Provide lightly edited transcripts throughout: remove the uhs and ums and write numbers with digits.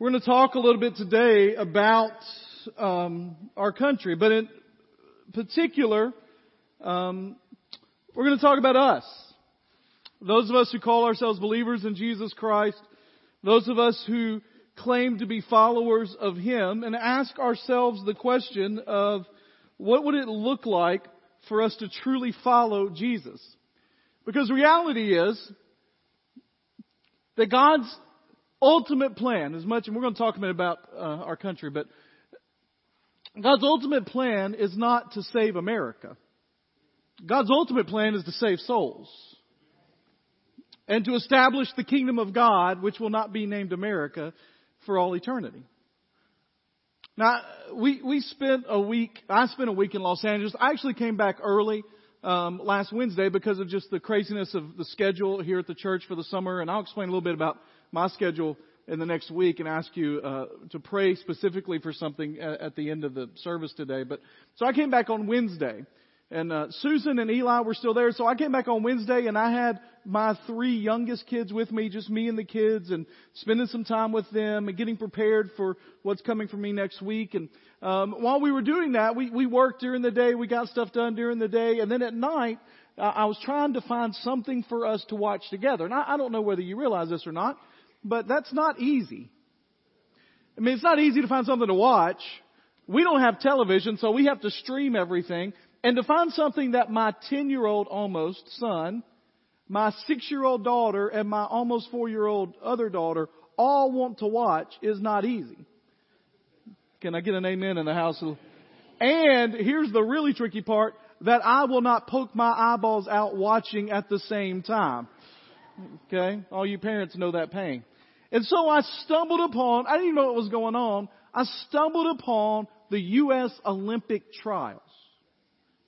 We're going to talk a little bit today about our country, but in particular, we're going to talk about us. Those of us who call ourselves believers in Jesus Christ, those of us who claim to be followers of Him, and ask ourselves the question of what would it look like for us to truly follow Jesus? Because reality is that God's ultimate plan, as much, and we're going to talk a bit about our country, but God's ultimate plan is not to save America. God's ultimate plan is to save souls and to establish the kingdom of God, which will not be named America, for all eternity. Now, I spent a week in Los Angeles. I actually came back early last Wednesday because of just the craziness of the schedule here at the church for the summer, and I'll explain a little bit about my schedule in the next week and ask you to pray specifically for something at the end of the service today. But so I came back on Wednesday, and Susan and Eli were still there. So I came back on Wednesday, and I had my three youngest kids with me, just me and the kids, and spending some time with them and getting prepared for what's coming for me next week. And while we were doing that, we worked during the day. We got stuff done during the day. And then at night, I was trying to find something for us to watch together. And I don't know whether you realize this or not, but that's not easy. I mean, it's not easy to find something to watch. We don't have television, so we have to stream everything. And to find something that my 10-year-old almost son, my 6-year-old daughter, and my almost 4-year-old other daughter all want to watch is not easy. Can I get an amen in the house? And here's the really tricky part, that I will not poke my eyeballs out watching at the same time. Okay? All you parents know that pain. And so I didn't even know what was going on. I stumbled upon the U.S. Olympic trials,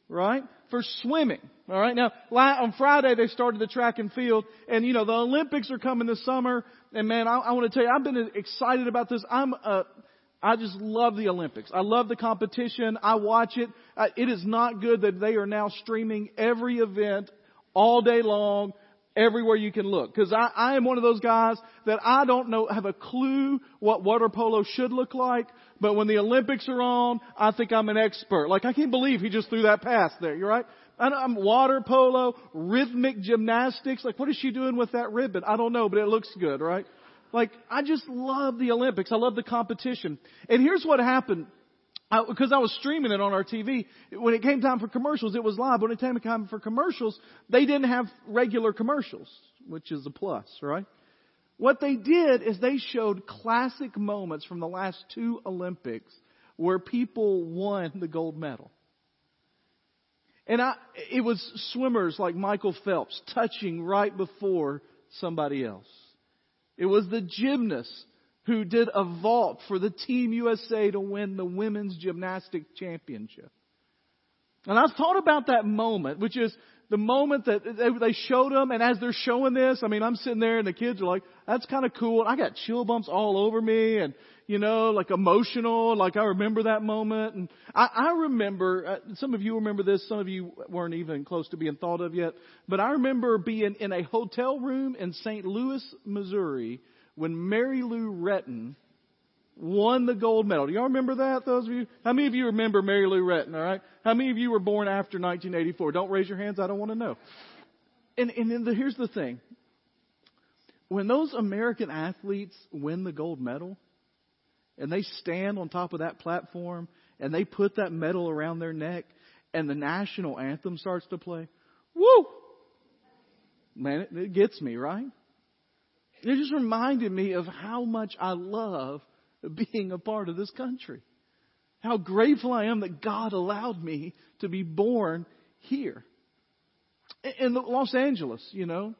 right? For swimming. All right. Now, on Friday, they started the track and field. And, you know, the Olympics are coming this summer. And, man, I want to tell you, I've been excited about this. I just love the Olympics. I love the competition. I watch it. It is not good that they are now streaming every event all day long, everywhere you can look. Because I am one of those guys that I don't know, have a clue what water polo should look like. But when the Olympics are on, I think I'm an expert. Like, I can't believe he just threw that pass there. You're right. I'm water polo, rhythmic gymnastics. Like, what is she doing with that ribbon? I don't know, but it looks good, right? Like, I just love the Olympics. I love the competition. And here's what happened. Because I was streaming it on our TV. When it came time for commercials, it was live. When it came time for commercials, they didn't have regular commercials, which is a plus, right? What they did is they showed classic moments from the last two Olympics where people won the gold medal. And it was swimmers like Michael Phelps touching right before somebody else. It was the gymnasts who did a vault for the Team USA to win the Women's Gymnastic Championship. And I've thought about that moment, which is the moment that they showed them. And as they're showing this, I mean, I'm sitting there and the kids are like, that's kind of cool. And I got chill bumps all over me and, you know, like emotional. Like I remember that moment. And I remember, some of you remember this. Some of you weren't even close to being thought of yet. But I remember being in a hotel room in St. Louis, Missouri, when Mary Lou Retton won the gold medal. Do y'all remember that, those of you? How many of you remember Mary Lou Retton, all right? How many of you were born after 1984? Don't raise your hands. I don't want to know. And then here's the thing. When those American athletes win the gold medal and they stand on top of that platform and they put that medal around their neck and the national anthem starts to play, woo! Man, it gets me, right? It just reminded me of how much I love being a part of this country. How grateful I am that God allowed me to be born here. In Los Angeles, you know.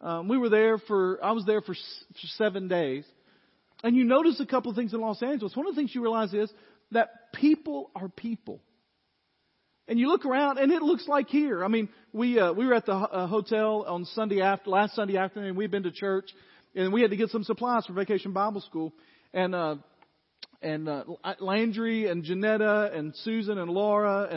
I was there for 7 days. And you notice a couple of things in Los Angeles. One of the things you realize is that people are people. And you look around, and it looks like here. I mean, we were at the hotel on last Sunday afternoon. We'd been to church. And we had to get some supplies for Vacation Bible School. And Landry and Janetta and Susan and Laura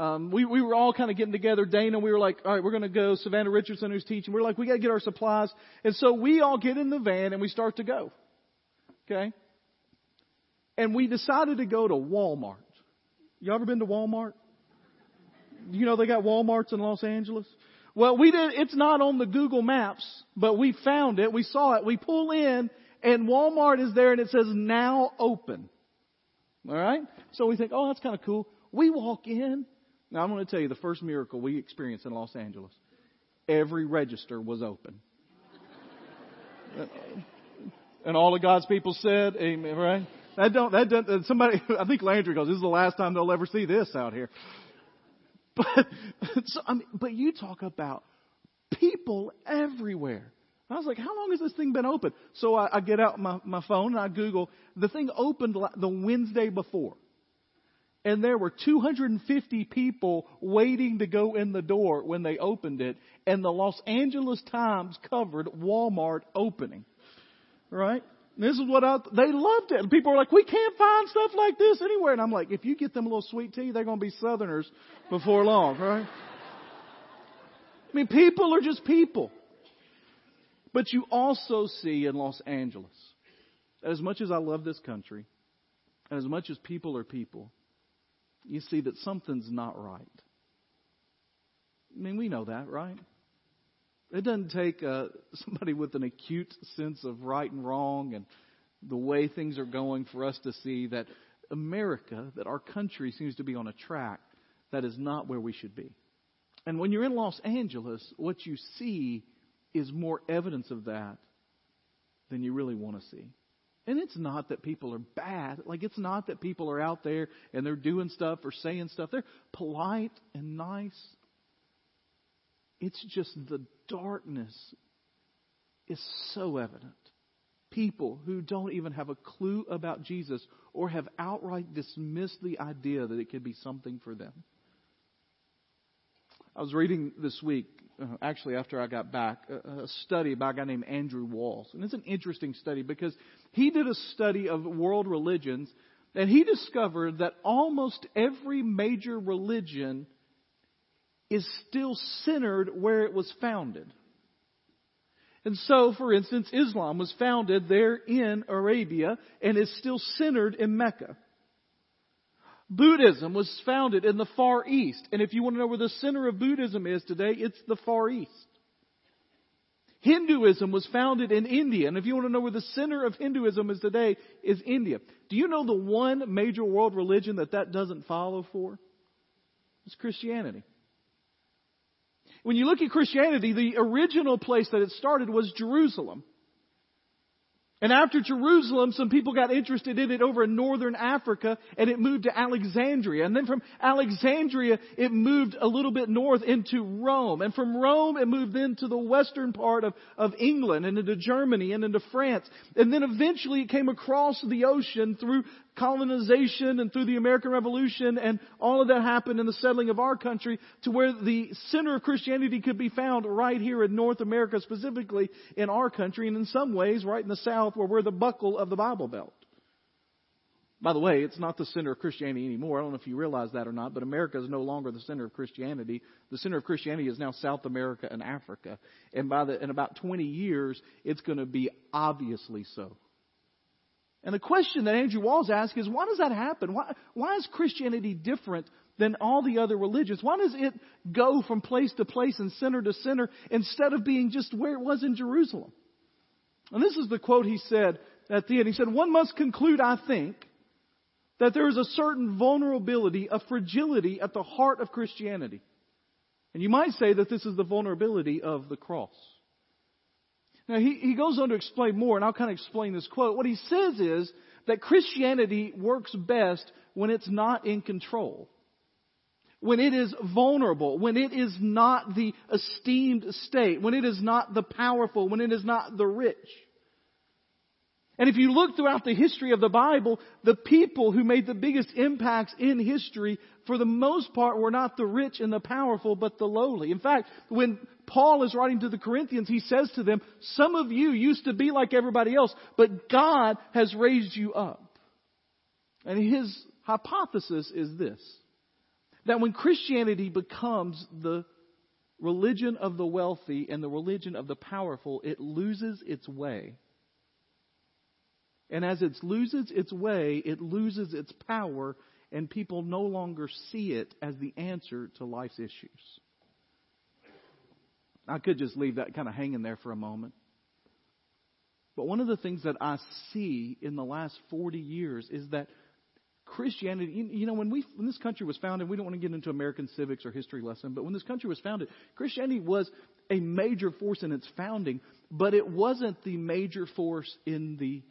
and we were all kind of getting together. Dana, we were like, all right, we're going to go. Savannah Richardson, who's teaching, we're like, we got to get our supplies. And so we all get in the van and we start to go. Okay. And we decided to go to Walmart. You ever been to Walmart? You know, they got Walmarts in Los Angeles. Well, we did. It's not on the Google Maps, but we found it. We saw it. We pull in, and Walmart is there, and it says, now open. All right? So we think, oh, that's kind of cool. We walk in. Now, I'm going to tell you the first miracle we experienced in Los Angeles. Every register was open. And all of God's people said, amen, right? That doesn't, somebody, I think Landry goes, this is the last time they'll ever see this out here. But you talk about people everywhere. I was like, how long has this thing been open? So I get out my phone and I Google. The thing opened the Wednesday before. And there were 250 people waiting to go in the door when they opened it. And the Los Angeles Times covered Walmart opening. Right? And this is what they loved it. And people were like, we can't find stuff like this anywhere. And I'm like, if you get them a little sweet tea, they're going to be Southerners before long. Right? I mean, people are just people. But you also see in Los Angeles, as much as I love this country, and as much as people are people, you see that something's not right. I mean, we know that, right? It doesn't take somebody with an acute sense of right and wrong and the way things are going for us to see that America, that our country seems to be on a track that is not where we should be. And when you're in Los Angeles, what you see is more evidence of that than you really want to see. And it's not that people are bad. Like, it's not that people are out there and they're doing stuff or saying stuff. They're polite and nice. It's just the darkness is so evident. People who don't even have a clue about Jesus or have outright dismissed the idea that it could be something for them. I was reading this week, actually after I got back, a study by a guy named Andrew Walls. And it's an interesting study because he did a study of world religions, and he discovered that almost every major religion is still centered where it was founded. And so, for instance, Islam was founded there in Arabia and is still centered in Mecca. Buddhism was founded in the Far East. And if you want to know where the center of Buddhism is today, it's the Far East. Hinduism was founded in India. And if you want to know where the center of Hinduism is today, is India. Do you know the one major world religion that doesn't follow for? It's Christianity. When you look at Christianity, the original place that it started was Jerusalem. And after Jerusalem, some people got interested in it over in northern Africa, and it moved to Alexandria. And then from Alexandria, it moved a little bit north into Rome. And from Rome, it moved into the western part of England and into Germany and into France. And then eventually it came across the ocean through colonization and through the American Revolution, and all of that happened in the settling of our country to where the center of Christianity could be found right here in North America, specifically in our country, and in some ways right in the South where we're the buckle of the Bible Belt. By the way, it's not the center of Christianity anymore. I don't know if you realize that or not, but America is no longer the center of Christianity. The center of Christianity is now South America and Africa. And in about 20 years, it's going to be obviously so. And the question that Andrew Walls asks is, why does that happen? Why is Christianity different than all the other religions? Why does it go from place to place and center to center instead of being just where it was in Jerusalem? And this is the quote he said at the end. He said, "One must conclude, I think, that there is a certain vulnerability, a fragility at the heart of Christianity. And you might say that this is the vulnerability of the cross." Now, he goes on to explain more, and I'll kind of explain this quote. What he says is that Christianity works best when it's not in control, when it is vulnerable, when it is not the esteemed state, when it is not the powerful, when it is not the rich. And if you look throughout the history of the Bible, the people who made the biggest impacts in history, for the most part, were not the rich and the powerful, but the lowly. In fact, when Paul is writing to the Corinthians, he says to them, some of you used to be like everybody else, but God has raised you up. And his hypothesis is this, that when Christianity becomes the religion of the wealthy and the religion of the powerful, it loses its way. And as it loses its way, it loses its power, and people no longer see it as the answer to life's issues. I could just leave that kind of hanging there for a moment. But one of the things that I see in the last 40 years is that Christianity, you know, when this country was founded, we don't want to get into American civics or history lesson, but when this country was founded, Christianity was a major force in its founding, but it wasn't the major force in the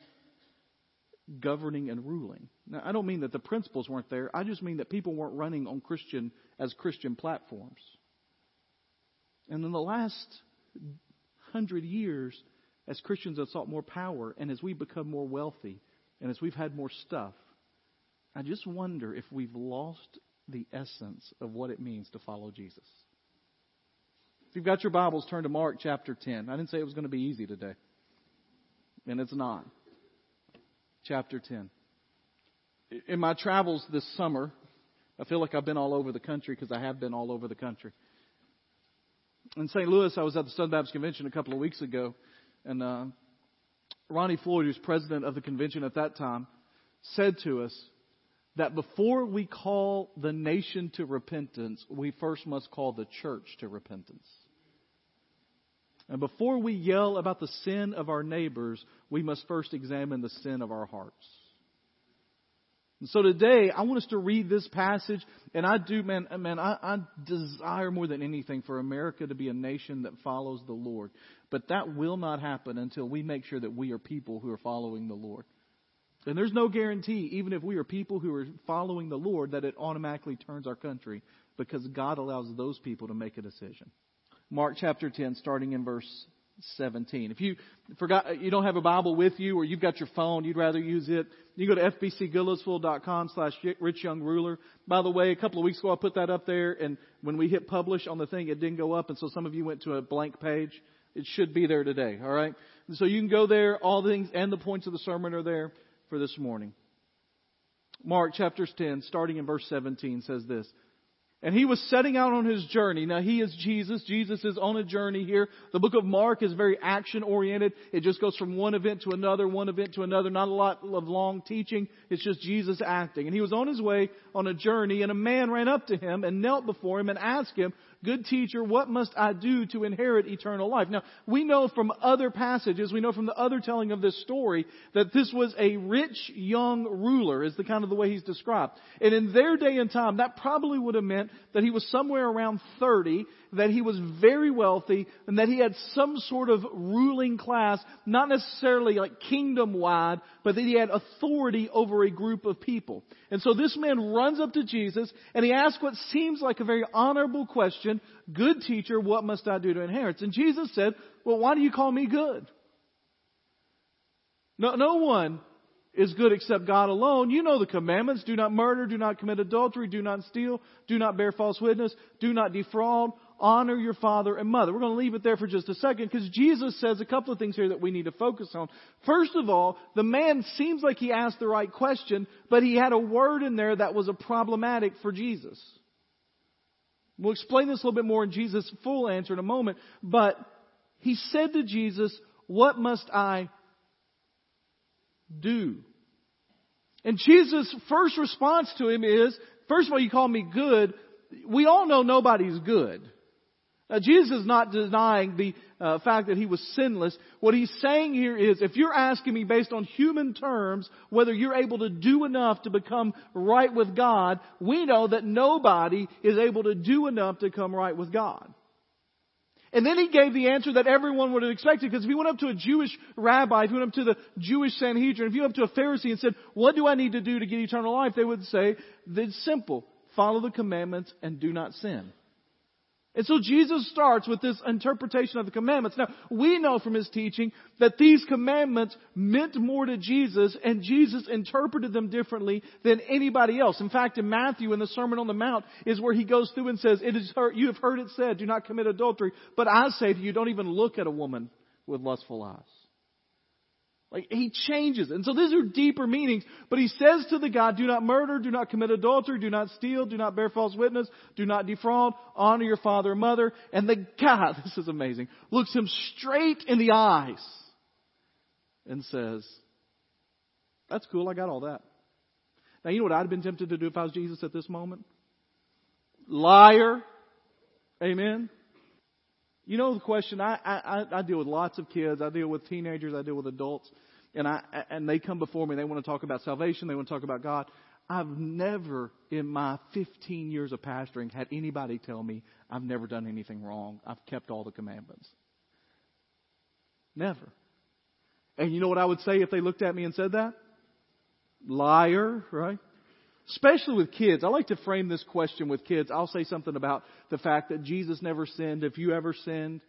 governing and ruling. Now, I don't mean that the principles weren't there. I just mean that people weren't running on Christian as Christian platforms. And in the last 100 years, as Christians have sought more power, and as we become more wealthy, and as we've had more stuff, I just wonder if we've lost the essence of what it means to follow Jesus. If you've got your Bibles, turn to Mark chapter 10. I didn't say it was going to be easy today, and it's not. Chapter 10. In my travels this summer, I feel like I've been all over the country because I have been all over the country. In St. Louis, I was at the Southern Baptist Convention a couple of weeks ago, and Ronnie Floyd, who's president of the convention at that time, said to us that before we call the nation to repentance, we first must call the church to repentance. And before we yell about the sin of our neighbors, we must first examine the sin of our hearts. And so today, I want us to read this passage, and I do, I desire more than anything for America to be a nation that follows the Lord. But that will not happen until we make sure that we are people who are following the Lord. And there's no guarantee, even if we are people who are following the Lord, that it automatically turns our country, because God allows those people to make a decision. Mark chapter 10, starting in verse 17. If you forgot, you don't have a Bible with you, or you've got your phone, you'd rather use it, you go to fbcgillisville.com/richyoungruler. By the way, a couple of weeks ago I put that up there, and when we hit publish on the thing, it didn't go up, and so some of you went to a blank page. It should be there today, all right? And so you can go there. All the things and the points of the sermon are there for this morning. Mark chapter 10, starting in verse 17, says this. And he was setting out on his journey. Now, he is Jesus. Jesus is on a journey here. The book of Mark is very action-oriented. It just goes from one event to another, Not a lot of long teaching. It's just Jesus acting. And he was on his way on a journey, and a man ran up to him and knelt before him and asked him, "Good teacher, what must I do to inherit eternal life?" Now, we know from other passages, we know from the other telling of this story, that this was a rich young ruler, is the kind of the way he's described. And in their day and time, that probably would have meant that he was somewhere around 30, that he was very wealthy, and that he had some sort of ruling class, not necessarily like kingdom-wide, but that he had authority over a group of people. And so this man runs up to Jesus, and he asks what seems like a very honorable question, "Good teacher, what must I do to inherit?" And Jesus said, "Well, why do you call me good? No one is good except God alone. You know the commandments. Do not murder. Do not commit adultery. Do not steal. Do not bear false witness. Do not defraud. Honor your father and mother." We're going to leave it there for just a second, because Jesus says a couple of things here that we need to focus on. First of all, the man seems like he asked the right question, but he had a word in there that was a problematic for Jesus. We'll explain this a little bit more in Jesus' full answer in a moment. But he said to Jesus, "What must I do?" And Jesus' first response to him is, first of all, you call me good. We all know nobody's good. Now, Jesus is not denying the fact that he was sinless. What he's saying here is, if you're asking me based on human terms whether you're able to do enough to become right with God, we know that nobody is able to do enough to come right with God. And then he gave the answer that everyone would have expected, because if he went up to a Jewish rabbi, if he went up to the Jewish Sanhedrin, if he went up to a Pharisee and said, "What do I need to do to get eternal life?" they would say, "It's simple. Follow the commandments and do not sin." And so Jesus starts with this interpretation of the commandments. Now, we know from his teaching that these commandments meant more to Jesus, and Jesus interpreted them differently than anybody else. In fact, in Matthew, in the Sermon on the Mount, is where he goes through and says, "You have heard it said, do not commit adultery. But I say to you, don't even look at a woman with lustful eyes." Like, he changes it. And so these are deeper meanings. But he says to the guy, "Do not murder, do not commit adultery, do not steal, do not bear false witness, do not defraud, honor your father and mother." And the guy, this is amazing, looks him straight in the eyes and says, That's cool. I got all that. Now, you know what I'd have been tempted to do if I was Jesus at this moment? Liar. Amen. You know the question, I deal with lots of kids. I deal with teenagers. I deal with adults. And they come before me. They want to talk about salvation. They want to talk about God. I've never in my 15 years of pastoring had anybody tell me I've never done anything wrong. I've kept all the commandments. Never. And you know what I would say if they looked at me and said that? Liar, right? Especially with kids. I like to frame this question with kids. I'll say something about the fact that Jesus never sinned. If you ever sinned,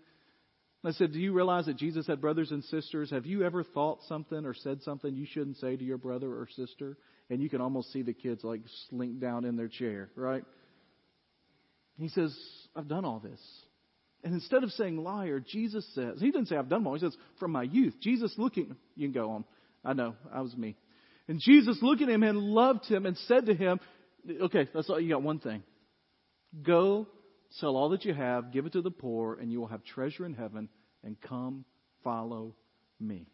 I said, do you realize that Jesus had brothers and sisters? Have you ever thought something or said something you shouldn't say to your brother or sister? And you can almost see the kids like slink down in their chair, right? He says, I've done all this. And instead of saying liar, Jesus says, he didn't say I've done all. He says, from my youth, Jesus looking, you can go on. I know, I was me. And Jesus looked at him and loved him and said to him, okay, that's all. You got one thing. Go sell all that you have, give it to the poor, and you will have treasure in heaven, and come follow me.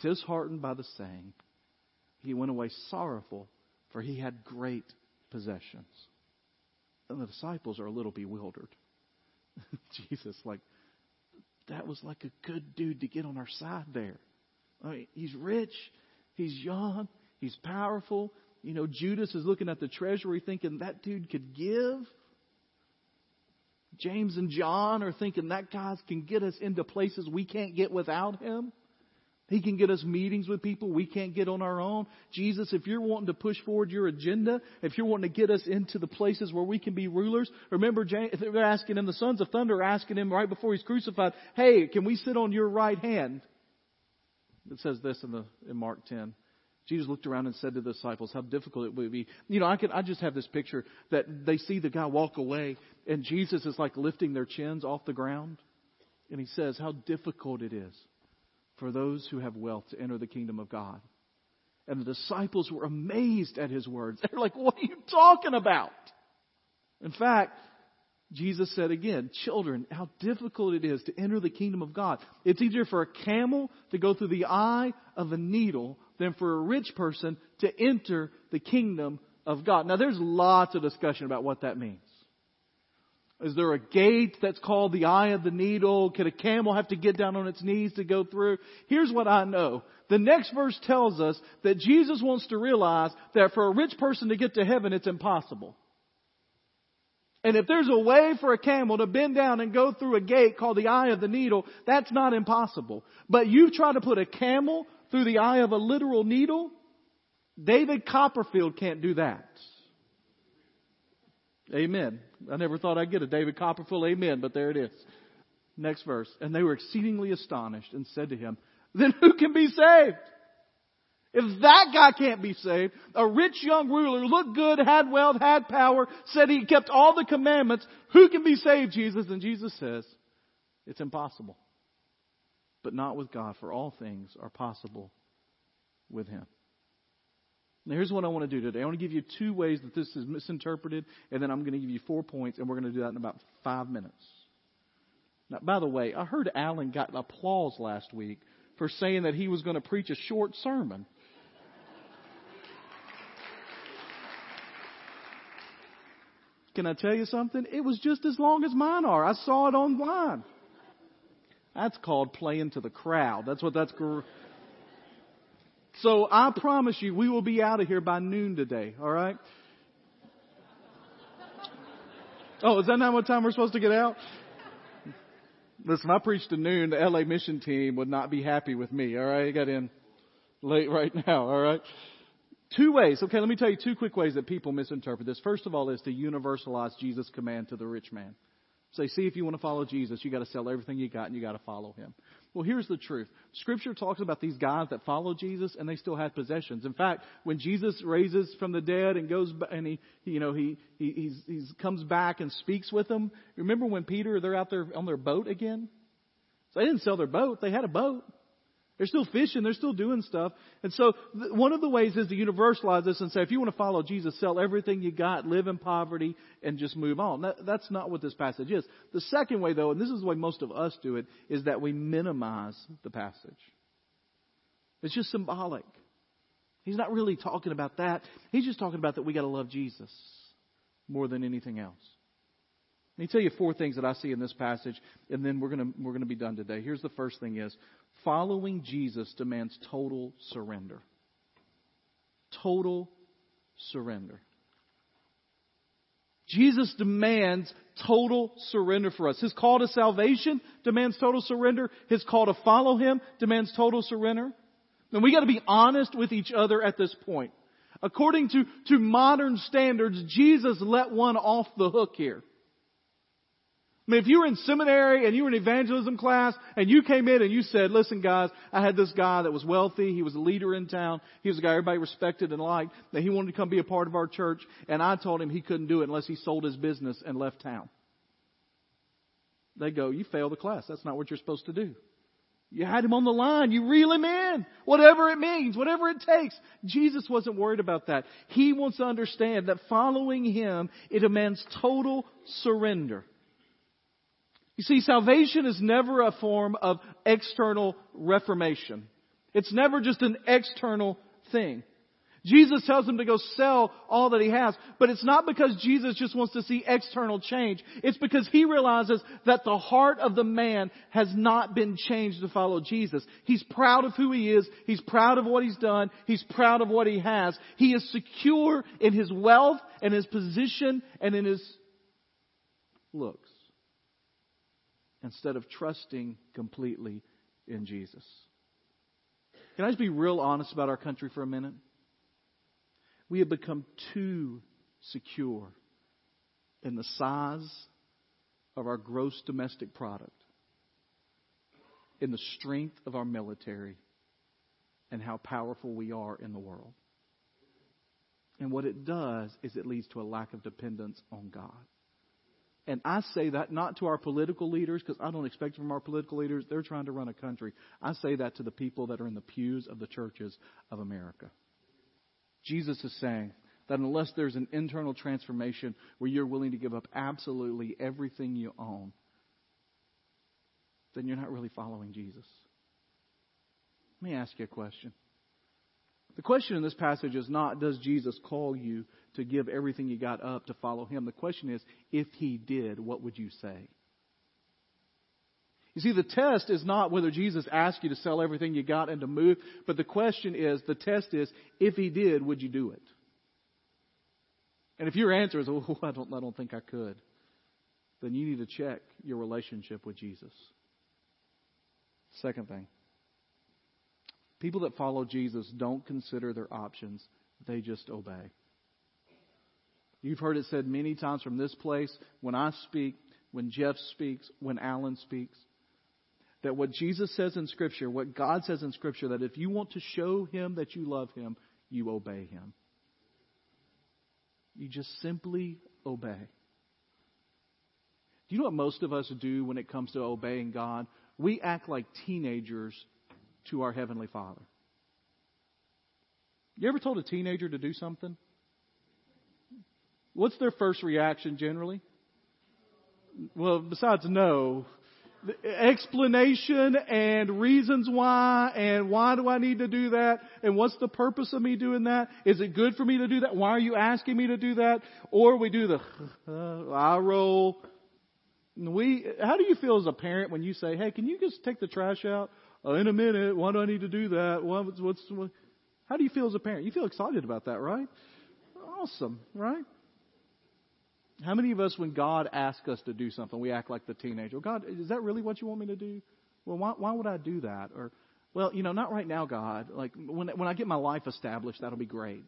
Disheartened by the saying, he went away sorrowful, for he had great possessions. And the disciples are a little bewildered. Jesus, that was like a good dude to get on our side there. I mean, he's rich. He's young. He's powerful. You know, Judas is looking at the treasury thinking that dude could give. James and John are thinking that guy can get us into places we can't get without him. He can get us meetings with people we can't get on our own. Jesus, if you're wanting to push forward your agenda, if you're wanting to get us into the places where we can be rulers, remember James, they're asking him, the sons of thunder are asking him right before he's crucified, hey, can we sit on your right hand? It says this in Mark 10. Jesus looked around and said to the disciples, how difficult it would be. You know, I just have this picture that they see the guy walk away and Jesus is like lifting their chins off the ground. And he says how difficult it is for those who have wealth to enter the kingdom of God. And the disciples were amazed at his words. They're like, what are you talking about? In fact, Jesus said again, children, how difficult it is to enter the kingdom of God. It's easier for a camel to go through the eye of a needle than for a rich person to enter the kingdom of God. Now, there's lots of discussion about what that means. Is there a gate that's called the eye of the needle? Could a camel have to get down on its knees to go through? Here's what I know. The next verse tells us that Jesus wants to realize that for a rich person to get to heaven, it's impossible. And if there's a way for a camel to bend down and go through a gate called the eye of the needle, that's not impossible. But you try to put a camel through the eye of a literal needle, David Copperfield can't do that. Amen. I never thought I'd get a David Copperfield amen, but there it is. Next verse. And they were exceedingly astonished and said to him, then who can be saved? If that guy can't be saved, a rich young ruler looked good, had wealth, had power, said he kept all the commandments. Who can be saved, Jesus? And Jesus says, it's impossible. But not with God, for all things are possible with him. Now, here's what I want to do today. I want to give you two ways that this is misinterpreted, and then I'm going to give you 4 points, and we're going to do that in about 5 minutes. Now, by the way, I heard Alan got applause last week for saying that he was going to preach a short sermon. Can I tell you something? It was just as long as mine are. I saw it online. That's called playing to the crowd. That's what that's. So I promise you, we will be out of here by noon today. All right. Oh, is that not what time we're supposed to get out? Listen, I preached to noon. The LA mission team would not be happy with me. All right. I got in late right now. All right. 2 ways. Okay, let me tell you 2 quick ways that people misinterpret this. First of all is to universalize Jesus' command to the rich man. Say, see, if you want to follow Jesus, you got to sell everything you got and you got to follow him. Well, here's the truth. Scripture talks about these guys that follow Jesus and they still had possessions. In fact, when Jesus raises from the dead and goes and he comes back and speaks with them. Remember when Peter, they're out there on their boat again? So they didn't sell their boat. They had a boat. They're still fishing. They're still doing stuff. And so one of the ways is to universalize this and say, if you want to follow Jesus, sell everything you got, live in poverty, and just move on. That's not what this passage is. The second way, though, and this is the way most of us do it, is that we minimize the passage. It's just symbolic. He's not really talking about that. He's just talking about that we got to love Jesus more than anything else. Let me tell you four things that I see in this passage, and then we're going to be done today. Here's the first thing is, following Jesus demands total surrender. Total surrender. Jesus demands total surrender for us. His call to salvation demands total surrender. His call to follow Him demands total surrender. And we got to be honest with each other at this point. According to modern standards, Jesus let one off the hook here. I mean, if you were in seminary and you were in evangelism class and you came in and you said, listen, guys, I had this guy that was wealthy. He was a leader in town. He was a guy everybody respected and liked. And he wanted to come be a part of our church. And I told him he couldn't do it unless he sold his business and left town. They go, you failed the class. That's not what you're supposed to do. You had him on the line. You reel him in. Whatever it means, whatever it takes. Jesus wasn't worried about that. He wants to understand that following Him, it demands total surrender. You see, salvation is never a form of external reformation. It's never just an external thing. Jesus tells him to go sell all that he has, but it's not because Jesus just wants to see external change. It's because he realizes that the heart of the man has not been changed to follow Jesus. He's proud of who he is. He's proud of what he's done. He's proud of what he has. He is secure in his wealth and his position and in his looks, instead of trusting completely in Jesus. Can I just be real honest about our country for a minute? We have become too secure in the size of our gross domestic product, in the strength of our military, and how powerful we are in the world. And what it does is it leads to a lack of dependence on God. And I say that not to our political leaders, because I don't expect it from our political leaders. They're trying to run a country. I say that to the people that are in the pews of the churches of America. Jesus is saying that unless there's an internal transformation where you're willing to give up absolutely everything you own, then you're not really following Jesus. Let me ask you a question. The question in this passage is not, does Jesus call you to give everything you got up to follow Him? The question is, if He did, what would you say? You see, the test is not whether Jesus asked you to sell everything you got and to move, but the test is, if He did, would you do it? And if your answer is, oh, I don't think I could, then you need to check your relationship with Jesus. Second thing. People that follow Jesus don't consider their options. They just obey. You've heard it said many times from this place, when I speak, when Jeff speaks, when Alan speaks, that what Jesus says in Scripture, what God says in Scripture, that if you want to show Him that you love Him, you obey Him. You just simply obey. Do you know what most of us do when it comes to obeying God? We act like teenagers to our Heavenly Father. You ever told a teenager to do something? What's their first reaction generally? Well, besides no, explanation and reasons why, and why do I need to do that? And what's the purpose of me doing that? Is it good for me to do that? Why are you asking me to do that? Or we do the eye roll. How do you feel as a parent when you say, hey, can you just take the trash out? In a minute, why do I need to do that? How do you feel as a parent? You feel excited about that, right? Awesome, right? How many of us, when God asks us to do something, we act like the teenager? God, is that really what you want me to do? Well, why would I do that? Or, well, not right now, God. Like, when I get my life established, that'll be great.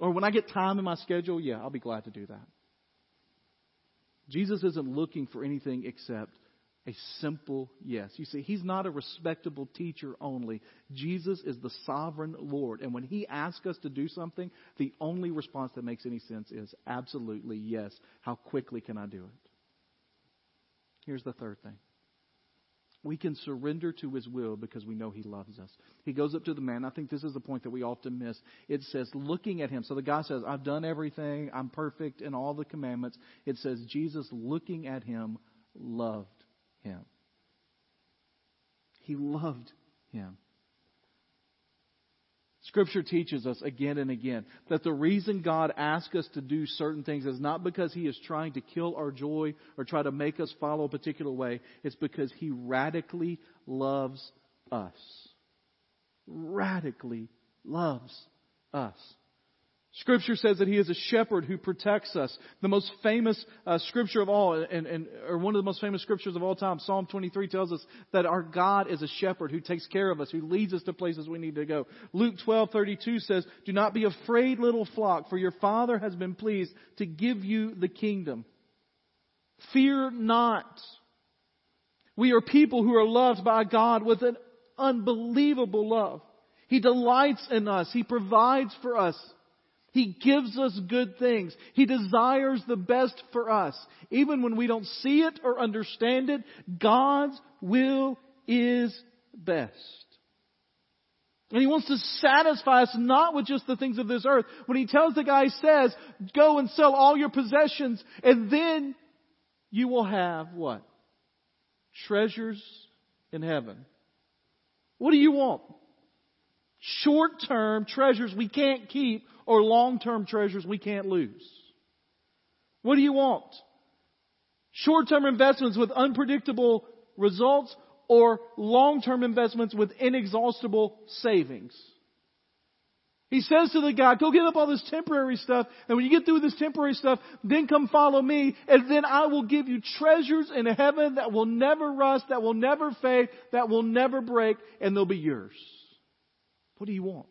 Or when I get time in my schedule, yeah, I'll be glad to do that. Jesus isn't looking for anything except a simple yes. You see, He's not a respectable teacher only. Jesus is the sovereign Lord. And when He asks us to do something, the only response that makes any sense is absolutely yes. How quickly can I do it? Here's the third thing. We can surrender to His will because we know He loves us. He goes up to the man. I think this is the point that we often miss. It says, looking at Him. So the guy says, I've done everything. I'm perfect in all the commandments. It says, Jesus, looking at him, loved him. He loved him. Scripture teaches us again and again that the reason God asks us to do certain things is not because He is trying to kill our joy or try to make us follow a particular way. It's because He radically loves us. Radically loves us. Scripture says that He is a shepherd who protects us. The most famous scripture of all, or one of the most famous scriptures of all time, Psalm 23 tells us that our God is a shepherd who takes care of us, who leads us to places we need to go. Luke 12:32 says, "Do not be afraid, little flock, for your Father has been pleased to give you the kingdom." Fear not. We are people who are loved by God with an unbelievable love. He delights in us. He provides for us. He gives us good things. He desires the best for us. Even when we don't see it or understand it, God's will is best. And He wants to satisfy us not with just the things of this earth. When He tells the guy, He says, "Go and sell all your possessions, and then you will have" what? Treasures in heaven. What do you want? Short-term treasures we can't keep, or long-term treasures we can't lose? What do you want? Short-term investments with unpredictable results, or long-term investments with inexhaustible savings? He says to the guy, go get up all this temporary stuff, and when you get through this temporary stuff, then come follow me, and then I will give you treasures in heaven that will never rust, that will never fade, that will never break, and they'll be yours. What do you want?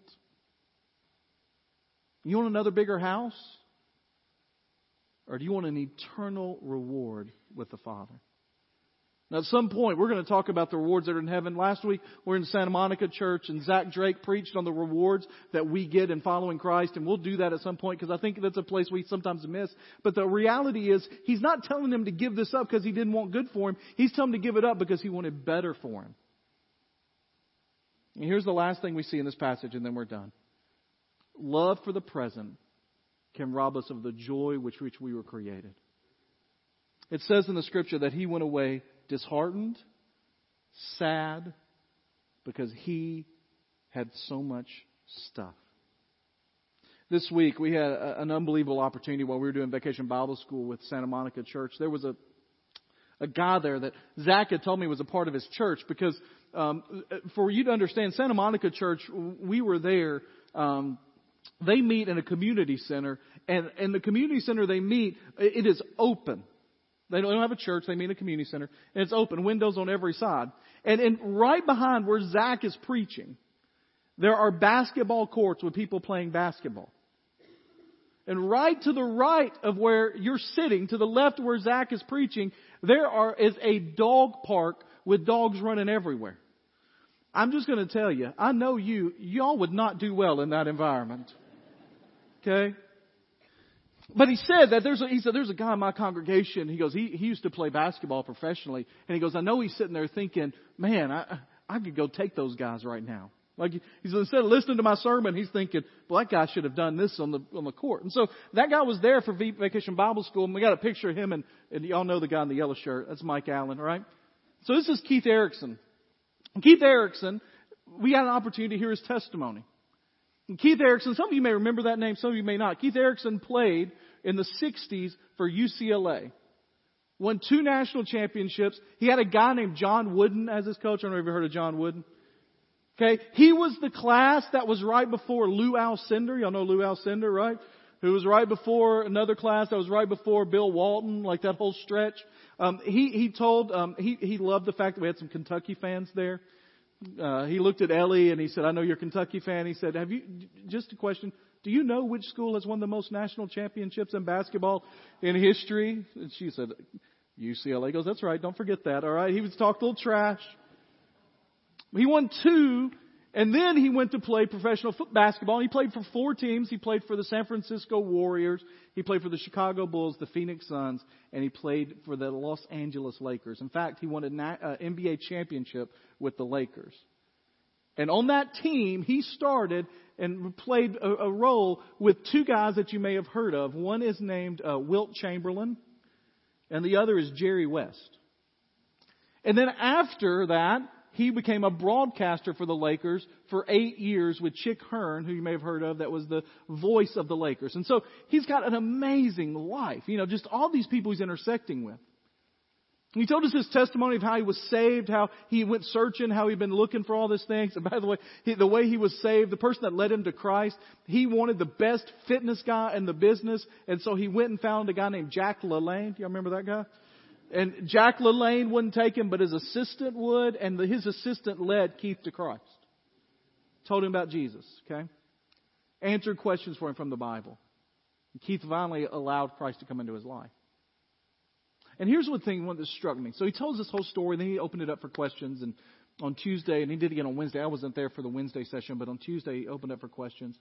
You want another bigger house? Or do you want an eternal reward with the Father? Now, at some point, we're going to talk about the rewards that are in heaven. Last week, we're in Santa Monica Church, and Zach Drake preached on the rewards that we get in following Christ. And we'll do that at some point, because I think that's a place we sometimes miss. But the reality is, he's not telling them to give this up because he didn't want good for him. He's telling them to give it up because he wanted better for him. And here's the last thing we see in this passage, and then we're done. Love for the present can rob us of the joy with which we were created. It says in the Scripture that he went away disheartened, sad, because he had so much stuff. This week we had an unbelievable opportunity while we were doing Vacation Bible School with Santa Monica Church. There was a guy there that Zach had told me was a part of his church, because for you to understand, Santa Monica Church, we were there. They meet in a community center, and the community center they meet, it is open. They don't have a church. They meet in a community center, and it's open, windows on every side. And right behind where Zach is preaching, there are basketball courts with people playing basketball. And right to the right of where you're sitting, to the left where Zach is preaching, there is a dog park with dogs running everywhere. I'm just going to tell you, I know y'all would not do well in that environment. Okay? But he said that there's a guy in my congregation. He goes, he used to play basketball professionally. And he goes, I know he's sitting there thinking, man, I could go take those guys right now. Like, he's instead of listening to my sermon, he's thinking, well, that guy should have done this on the court. And so that guy was there for Vacation Bible School. And we got a picture of him. And y'all know the guy in the yellow shirt. That's Mike Allen, right? So this is Keith Erickson. Keith Erickson, we had an opportunity to hear his testimony. And Keith Erickson, some of you may remember that name, some of you may not. Keith Erickson played in the 60s for UCLA, won 2 national championships. He had a guy named John Wooden as his coach. I don't know if you've heard of John Wooden. Okay, he was the class that was right before Lou Alcindor. Y'all know Lou Alcindor, right? Who was right before another class that was right before Bill Walton, like that whole stretch. He loved the fact that we had some Kentucky fans there. He looked at Ellie and he said, I know you're a Kentucky fan. He said, just a question, do you know which school has won the most national championships in basketball in history? And she said, UCLA. He goes, that's right, don't forget that, all right? He was talking a little trash. He won 2. And then he went to play professional basketball. He played for 4 teams. He played for the San Francisco Warriors. He played for the Chicago Bulls, the Phoenix Suns, and he played for the Los Angeles Lakers. In fact, he won an NBA championship with the Lakers. And on that team, he started and played a role with 2 guys that you may have heard of. One is named Wilt Chamberlain, and the other is Jerry West. And then after that, he became a broadcaster for the Lakers for 8 years with Chick Hearn, who you may have heard of, that was the voice of the Lakers. And so he's got an amazing life, you know, just all these people he's intersecting with. He told us his testimony of how he was saved, how he went searching, how he'd been looking for all these things. And by the way, the way he was saved, the person that led him to Christ, he wanted the best fitness guy in the business. And so he went and found a guy named Jack LaLanne. Do y'all remember that guy? And Jack LaLanne wouldn't take him, but his assistant would. And his assistant led Keith to Christ. Told him about Jesus, okay? Answered questions for him from the Bible. And Keith finally allowed Christ to come into his life. And here's one that struck me. So he tells this whole story, and then he opened it up for questions. And on Tuesday, and he did it again on Wednesday. I wasn't there for the Wednesday session, but on Tuesday he opened up for questions.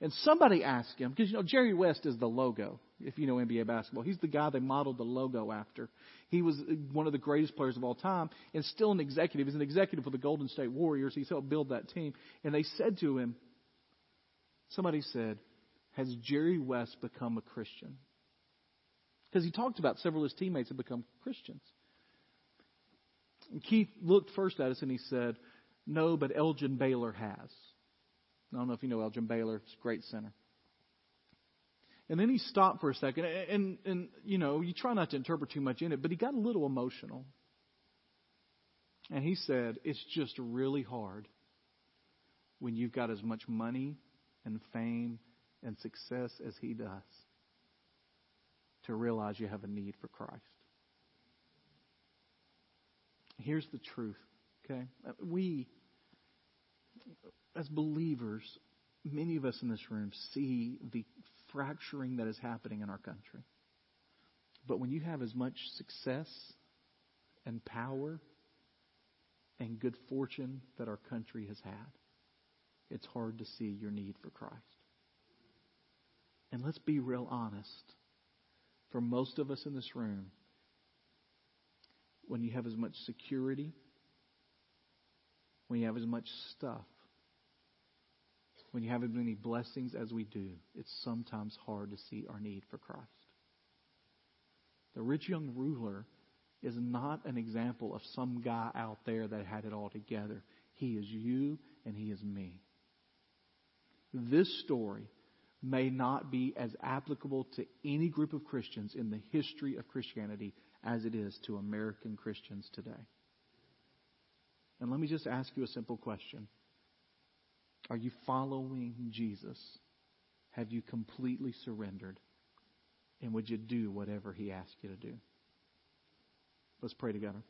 And somebody asked him, because, you know, Jerry West is the logo, if you know NBA basketball. He's the guy they modeled the logo after. He was one of the greatest players of all time and still an executive. He's an executive for the Golden State Warriors. He's helped build that team. And they said to him, somebody said, has Jerry West become a Christian? Because he talked about several of his teammates had become Christians. And Keith looked first at us and he said, no, but Elgin Baylor has. I don't know if you know Elgin Baylor. He's a great center. And then he stopped for a second. And you know, you try not to interpret too much in it, but he got a little emotional. And he said, it's just really hard when you've got as much money and fame and success as he does to realize you have a need for Christ. Here's the truth, okay? We, as believers, many of us in this room see the fracturing that is happening in our country. But when you have as much success and power and good fortune that our country has had, it's hard to see your need for Christ. And let's be real honest. For most of us in this room, when you have as much security, when you have as much stuff, when you have as many blessings as we do, it's sometimes hard to see our need for Christ. The rich young ruler is not an example of some guy out there that had it all together. He is you and he is me. This story may not be as applicable to any group of Christians in the history of Christianity as it is to American Christians today. And let me just ask you a simple question. Are you following Jesus? Have you completely surrendered? And would you do whatever he asks you to do? Let's pray together.